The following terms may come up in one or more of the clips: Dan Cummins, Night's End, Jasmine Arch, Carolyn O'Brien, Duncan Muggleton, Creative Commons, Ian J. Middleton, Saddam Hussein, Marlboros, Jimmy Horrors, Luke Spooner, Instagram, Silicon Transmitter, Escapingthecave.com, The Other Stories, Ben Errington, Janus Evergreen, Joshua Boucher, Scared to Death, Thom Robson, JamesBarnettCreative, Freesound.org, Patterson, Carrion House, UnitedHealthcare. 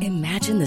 Imagine the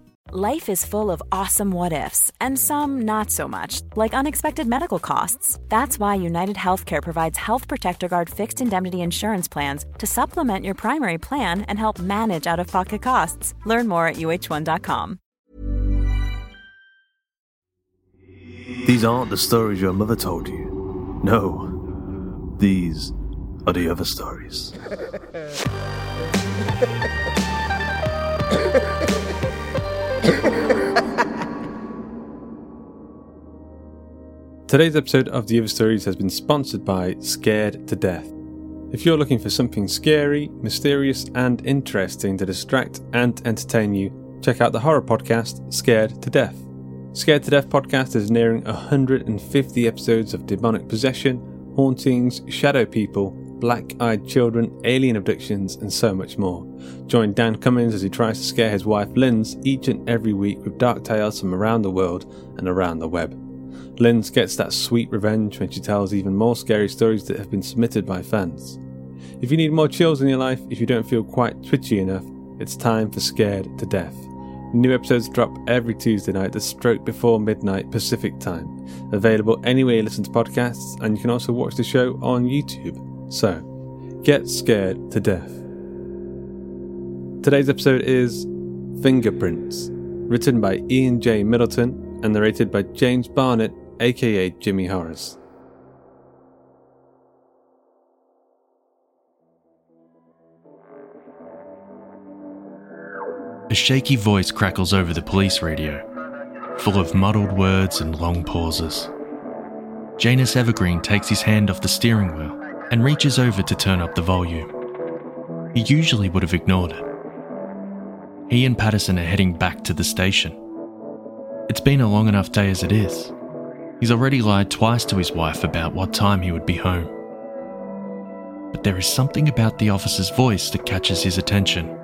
Life is full of awesome what-ifs, and some not so much, like unexpected medical costs. That's why UnitedHealthcare provides Health Protector Guard fixed indemnity insurance plans to supplement your primary plan and help manage out-of-pocket costs. Learn more at uh1.com. These aren't the stories your mother told you. No, these are the other stories. Today's episode of The Other Stories has been sponsored by Scared to Death. If you're looking for something scary, mysterious and interesting to distract and entertain you, check out the horror podcast Scared to Death. Scared to Death podcast is nearing 150 episodes of demonic possession, hauntings, shadow people, black-eyed children, alien abductions, and so much more. Join Dan Cummins as he tries to scare his wife Linz each and every week with dark tales from around the world and around the web. Linz gets that sweet revenge when she tells even more scary stories that have been submitted by fans. If you need more chills in your life, if you don't feel quite twitchy enough, it's time for Scared to Death. New episodes drop every Tuesday night, the stroke before midnight Pacific time. Available anywhere you listen to podcasts, and you can also watch the show on YouTube. So, get scared to death. Today's episode is Fingerprints, written by Ian J. Middleton and narrated by James Barnett, aka Jimmy Horrors. A shaky voice crackles over the police radio, full of muddled words and long pauses. Janus Evergreen takes his hand off the steering wheel and reaches over to turn up the volume. He usually would have ignored it. He and Patterson are heading back to the station. It's been a long enough day as it is. He's already lied twice to his wife about what time he would be home. But there is something about the officer's voice that catches his attention.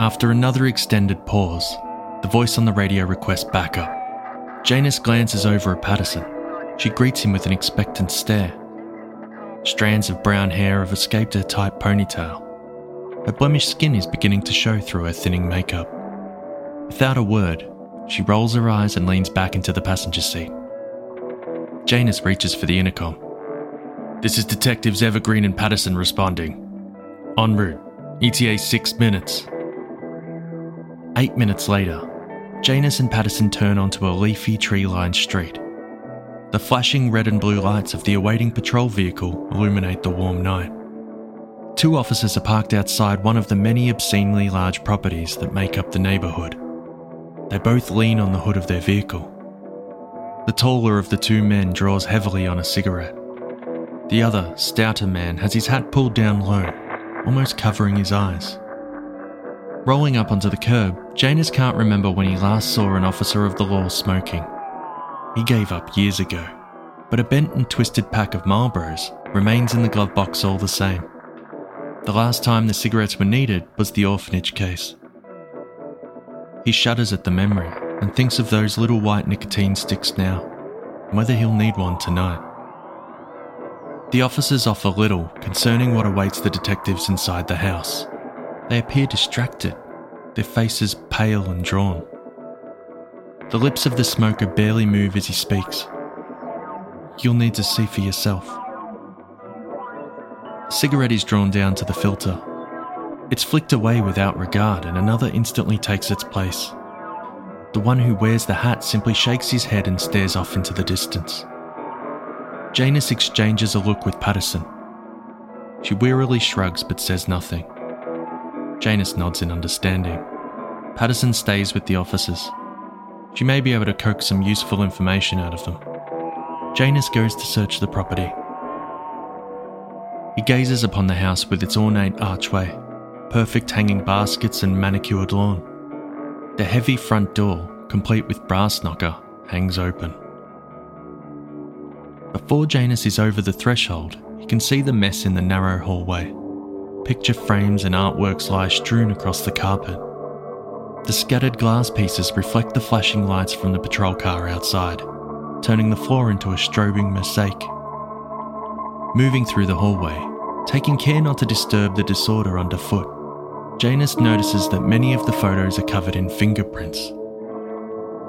After another extended pause, the voice on the radio requests backup. Janus glances over at Patterson. She greets him with an expectant stare. Strands of brown hair have escaped her tight ponytail. Her blemished skin is beginning to show through her thinning makeup. Without a word, she rolls her eyes and leans back into the passenger seat. Janus reaches for the intercom. This is Detectives Evergreen and Patterson responding. En route. ETA 6 minutes. 8 minutes later, Janus and Patterson turn onto a leafy tree-lined street. The flashing red and blue lights of the awaiting patrol vehicle illuminate the warm night. 2 officers are parked outside one of the many obscenely large properties that make up the neighbourhood. They both lean on the hood of their vehicle. The taller of the 2 men draws heavily on a cigarette. The other, stouter man has his hat pulled down low, almost covering his eyes. Rolling up onto the curb, Janus can't remember when he last saw an officer of the law smoking. He gave up years ago, but a bent and twisted pack of Marlboros remains in the glove box all the same. The last time the cigarettes were needed was the orphanage case. He shudders at the memory and thinks of those little white nicotine sticks now, and whether he'll need one tonight. The officers offer little concerning what awaits the detectives inside the house. They appear distracted, their faces pale and drawn. The lips of the smoker barely move as he speaks. You'll need to see for yourself. The cigarette is drawn down to the filter. It's flicked away without regard, and another instantly takes its place. The one who wears the hat simply shakes his head and stares off into the distance. Janus exchanges a look with Patterson. She wearily shrugs but says nothing. Janus nods in understanding. Patterson stays with the officers. She may be able to coax some useful information out of them. Janus goes to search the property. He gazes upon the house with its ornate archway, perfect hanging baskets and manicured lawn. The heavy front door, complete with brass knocker, hangs open. Before Janus is over the threshold, he can see the mess in the narrow hallway. Picture frames and artworks lie strewn across the carpet. The scattered glass pieces reflect the flashing lights from the patrol car outside, turning the floor into a strobing mosaic. Moving through the hallway, taking care not to disturb the disorder underfoot, Janus notices that many of the photos are covered in fingerprints.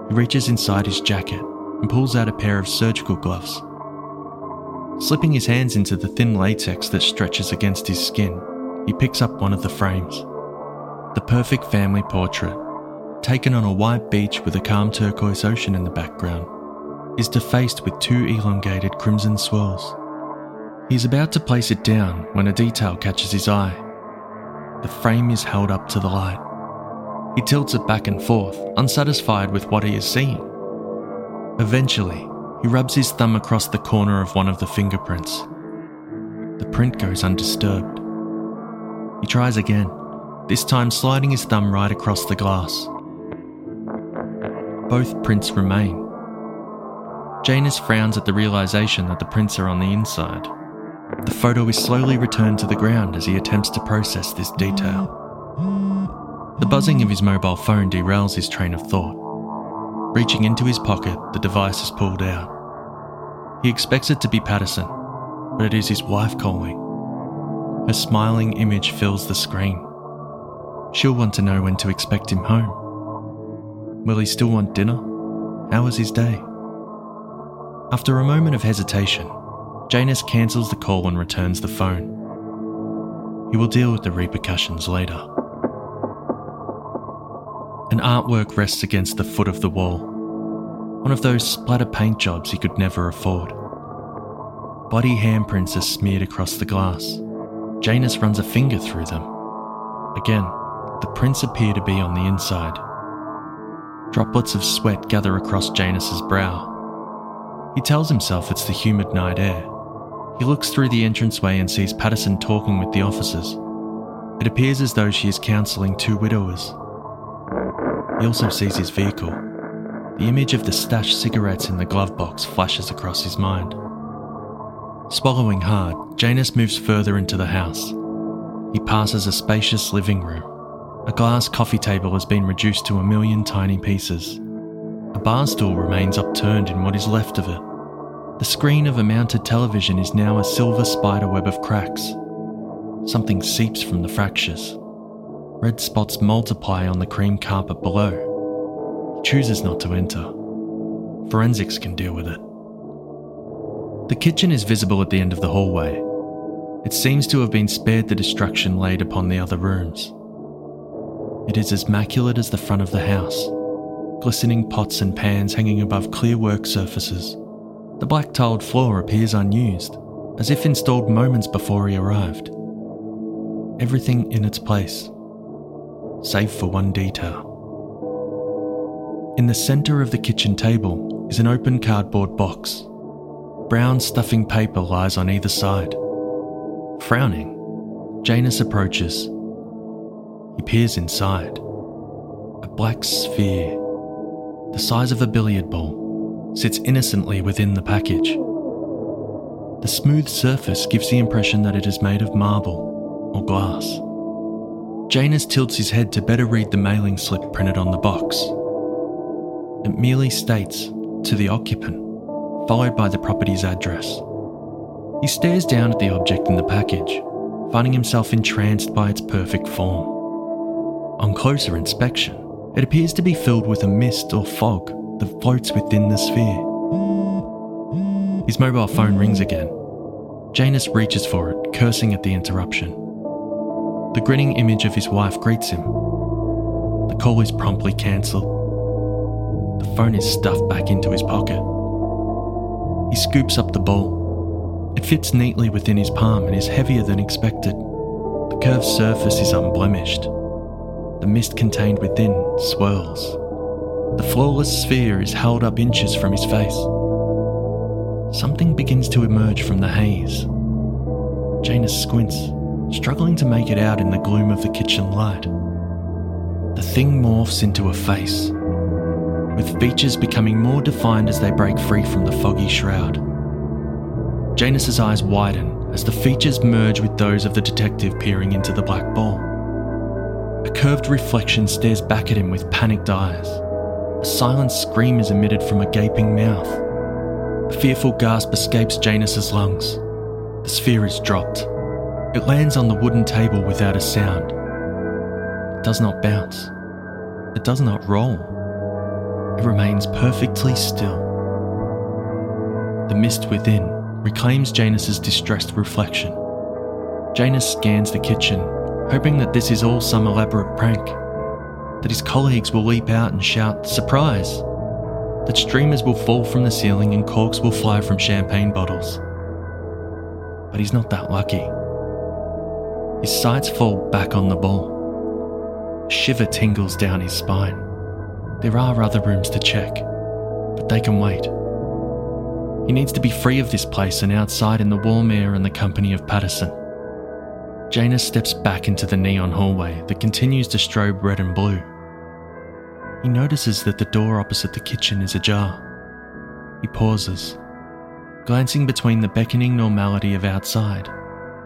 He reaches inside his jacket and pulls out a pair of surgical gloves. Slipping his hands into the thin latex that stretches against his skin, he picks up one of the frames. The perfect family portrait, taken on a white beach with a calm turquoise ocean in the background, is defaced with two elongated crimson swirls. He is about to place it down when a detail catches his eye. The frame is held up to the light. He tilts it back and forth, unsatisfied with what he is seeing. Eventually, he rubs his thumb across the corner of one of the fingerprints. The print goes undisturbed. He tries again, this time sliding his thumb right across the glass. Both prints remain. Janus frowns at the realization that the prints are on the inside. The photo is slowly returned to the ground as he attempts to process this detail. The buzzing of his mobile phone derails his train of thought. Reaching into his pocket, the device is pulled out. He expects it to be Patterson, but it is his wife calling. Her smiling image fills the screen. She'll want to know when to expect him home. Will he still want dinner? How was his day? After a moment of hesitation, Janus cancels the call and returns the phone. He will deal with the repercussions later. An artwork rests against the foot of the wall. One of those splatter paint jobs he could never afford. Bloody handprints are smeared across the glass. Janus runs a finger through them. Again, the prints appear to be on the inside. Droplets of sweat gather across Janus's brow. He tells himself it's the humid night air. He looks through the entranceway and sees Patterson talking with the officers. It appears as though she is counselling two widowers. He also sees his vehicle. The image of the stashed cigarettes in the glove box flashes across his mind. Swallowing hard, Janus moves further into the house. He passes a spacious living room. A glass coffee table has been reduced to a million tiny pieces. A bar stool remains upturned in what is left of it. The screen of a mounted television is now a silver spiderweb of cracks. Something seeps from the fractures. Red spots multiply on the cream carpet below. He chooses not to enter. Forensics can deal with it. The kitchen is visible at the end of the hallway. It seems to have been spared the destruction laid upon the other rooms. It is as immaculate as the front of the house. Glistening pots and pans hanging above clear work surfaces. The black tiled floor appears unused, as if installed moments before he arrived. Everything in its place, save for one detail. In the centre of the kitchen table is an open cardboard box. Brown stuffing paper lies on either side. Frowning, Janus approaches. He peers inside. A black sphere, the size of a billiard ball, sits innocently within the package. The smooth surface gives the impression that it is made of marble, or glass. Janus tilts his head to better read the mailing slip printed on the box. It merely states, to the occupant, followed by the property's address. He stares down at the object in the package, finding himself entranced by its perfect form. On closer inspection, it appears to be filled with a mist or fog that floats within the sphere. His mobile phone rings again. Janus reaches for it, cursing at the interruption. The grinning image of his wife greets him. The call is promptly cancelled. The phone is stuffed back into his pocket. He scoops up the ball. It fits neatly within his palm and is heavier than expected. The curved surface is unblemished. The mist contained within swirls. The flawless sphere is held up inches from his face. Something begins to emerge from the haze. Janus squints, struggling to make it out in the gloom of the kitchen light. The thing morphs into a face, with features becoming more defined as they break free from the foggy shroud. Janus's eyes widen as the features merge with those of the detective peering into the black ball. A curved reflection stares back at him with panicked eyes. A silent scream is emitted from a gaping mouth. A fearful gasp escapes Janus's lungs. The sphere is dropped. It lands on the wooden table without a sound. It does not bounce. It does not roll. It remains perfectly still. The mist within reclaims Janus's distressed reflection. Janus scans the kitchen, hoping that this is all some elaborate prank, that his colleagues will leap out and shout, "Surprise!" that streamers will fall from the ceiling and corks will fly from champagne bottles. But he's not that lucky. His sights fall back on the ball. A shiver tingles down his spine. There are other rooms to check, but they can wait. He needs to be free of this place and outside in the warm air and the company of Patterson. Janus steps back into the neon hallway that continues to strobe red and blue. He notices that the door opposite the kitchen is ajar. He pauses, glancing between the beckoning normality of outside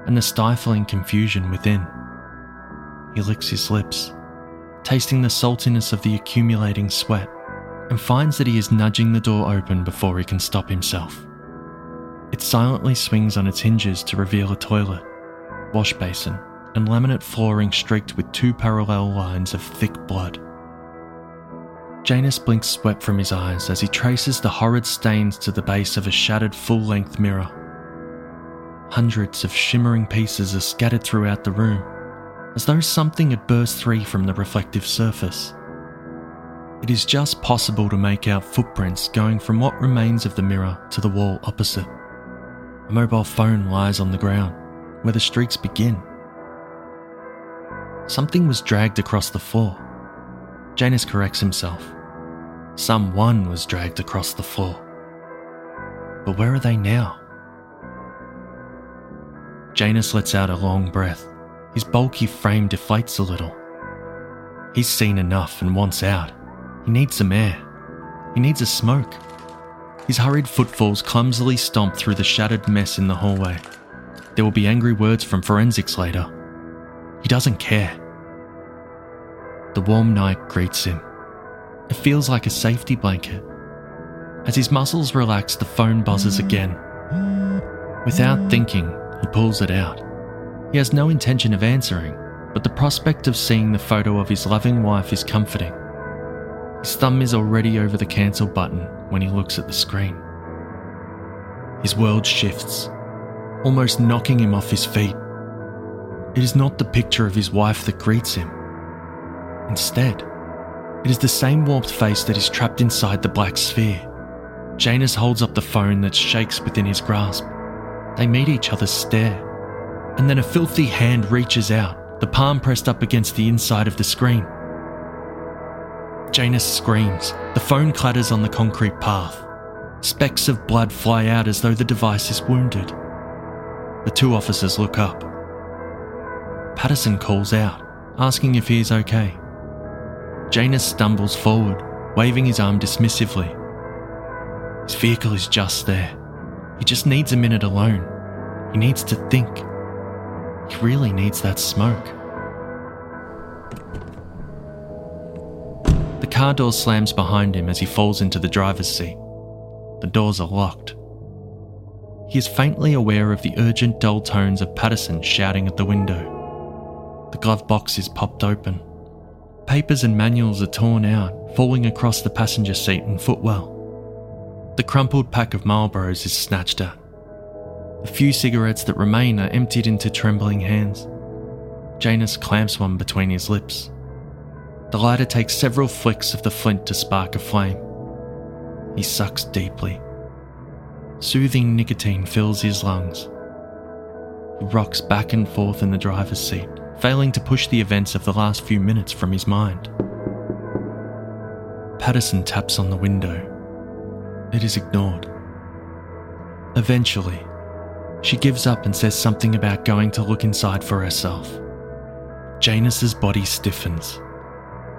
and the stifling confusion within. He licks his lips, tasting the saltiness of the accumulating sweat, and finds that he is nudging the door open before he can stop himself. It silently swings on its hinges to reveal a toilet, wash basin, and laminate flooring streaked with two parallel lines of thick blood. Janus blinks sweat from his eyes as he traces the horrid stains to the base of a shattered full-length mirror. Hundreds of shimmering pieces are scattered throughout the room, as though something had burst free from the reflective surface. It is just possible to make out footprints going from what remains of the mirror to the wall opposite. A mobile phone lies on the ground, where the streaks begin. Something was dragged across the floor. Janus corrects himself. Someone was dragged across the floor. But where are they now? Janus lets out a long breath. His bulky frame deflates a little. He's seen enough and wants out. He needs some air. He needs a smoke. His hurried footfalls clumsily stomp through the shattered mess in the hallway. There will be angry words from forensics later. He doesn't care. The warm night greets him. It feels like a safety blanket. As his muscles relax, the phone buzzes again. Without thinking, he pulls it out. He has no intention of answering, but the prospect of seeing the photo of his loving wife is comforting. His thumb is already over the cancel button when he looks at the screen. His world shifts, almost knocking him off his feet. It is not the picture of his wife that greets him. Instead, it is the same warped face that is trapped inside the black sphere. Janus holds up the phone that shakes within his grasp. They meet each other's stare. And then a filthy hand reaches out, the palm pressed up against the inside of the screen. Janus screams. The phone clatters on the concrete path. Specks of blood fly out as though the device is wounded. The two officers look up. Patterson calls out, asking if he is okay. Janus stumbles forward, waving his arm dismissively. His vehicle is just there. He just needs a minute alone. He needs to think. He It really needs that smoke. The car door slams behind him as he falls into the driver's seat. The doors are locked. He is faintly aware of the urgent dull tones of Patterson shouting at the window. The glove box is popped open. Papers and manuals are torn out, falling across the passenger seat and footwell. The crumpled pack of Marlboros is snatched at. The few cigarettes that remain are emptied into trembling hands. Janus clamps one between his lips. The lighter takes several flicks of the flint to spark a flame. He sucks deeply. Soothing nicotine fills his lungs. He rocks back and forth in the driver's seat, failing to push the events of the last few minutes from his mind. Patterson taps on the window. It is ignored. Eventually, she gives up and says something about going to look inside for herself. Janus's body stiffens.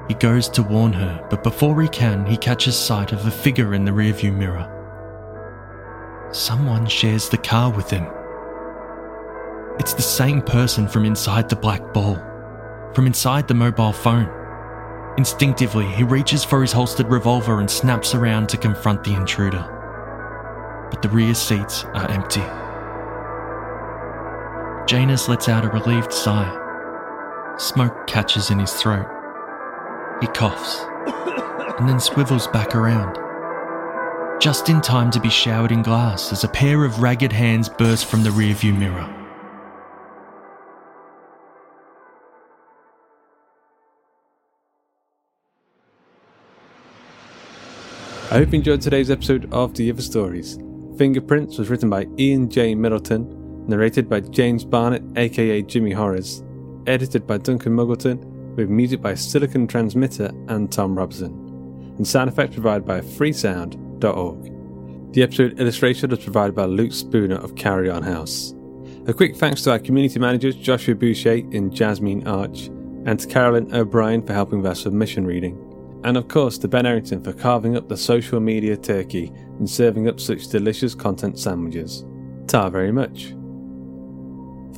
He goes to warn her, but before he can, he catches sight of a figure in the rearview mirror. Someone shares the car with him. It's the same person from inside the black ball, from inside the mobile phone. Instinctively, he reaches for his holstered revolver and snaps around to confront the intruder. But the rear seats are empty. Janus lets out a relieved sigh. Smoke catches in his throat. He coughs, and then swivels back around. Just in time to be showered in glass as a pair of ragged hands burst from the rearview mirror. I hope you enjoyed today's episode of The Other Stories. Fingerprints was written by Ian J. Middleton, narrated by James Barnett, aka Jimmy Horrors, edited by Duncan Muggleton, with music by Silicon Transmitter and Thom Robson, and sound effects provided by Freesound.org. The episode illustration was provided by Luke Spooner of Carrion House. A quick thanks to our community managers Joshua Boucher and Jasmine Arch, and to Carolyn O'Brien for helping with our submission reading, and of course to Ben Errington for carving up the social media turkey and serving up such delicious content sandwiches. Ta very much.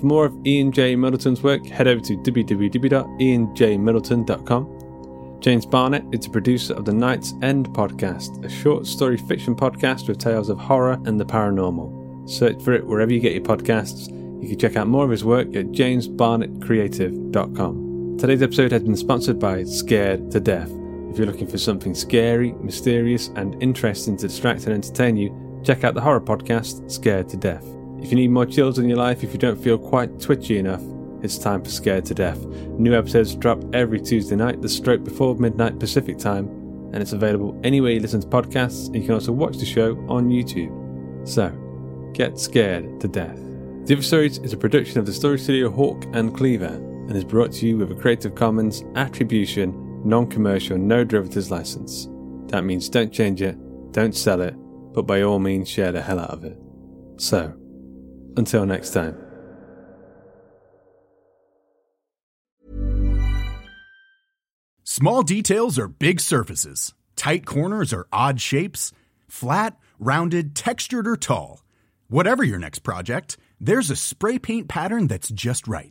For more of Ian J. Middleton's work, head over to www.ianjmiddleton.com. James Barnett is the producer of the Night's End podcast, a short story fiction podcast with tales of horror and the paranormal. Search for it wherever you get your podcasts. You can check out more of his work at jamesbarnettcreative.com. Today's episode has been sponsored by Scared to Death. If you're looking for something scary, mysterious, and interesting to distract and entertain you, check out the horror podcast Scared to Death. If you need more chills in your life, if you don't feel quite twitchy enough, it's time for Scared to Death. New episodes drop every Tuesday night, the stroke before midnight Pacific time, and it's available anywhere you listen to podcasts, and you can also watch the show on YouTube. So, get scared to death. The Other Stories is a production of the story studio Hawk and Cleaver, and is brought to you with a Creative Commons Attribution, Non-Commercial, No Derivatives License. That means don't change it, don't sell it, but by all means share the hell out of it. So, until next time. Small details are big surfaces. Tight corners are odd shapes. Flat, rounded, textured, or tall. Whatever your next project, there's a spray paint pattern that's just right.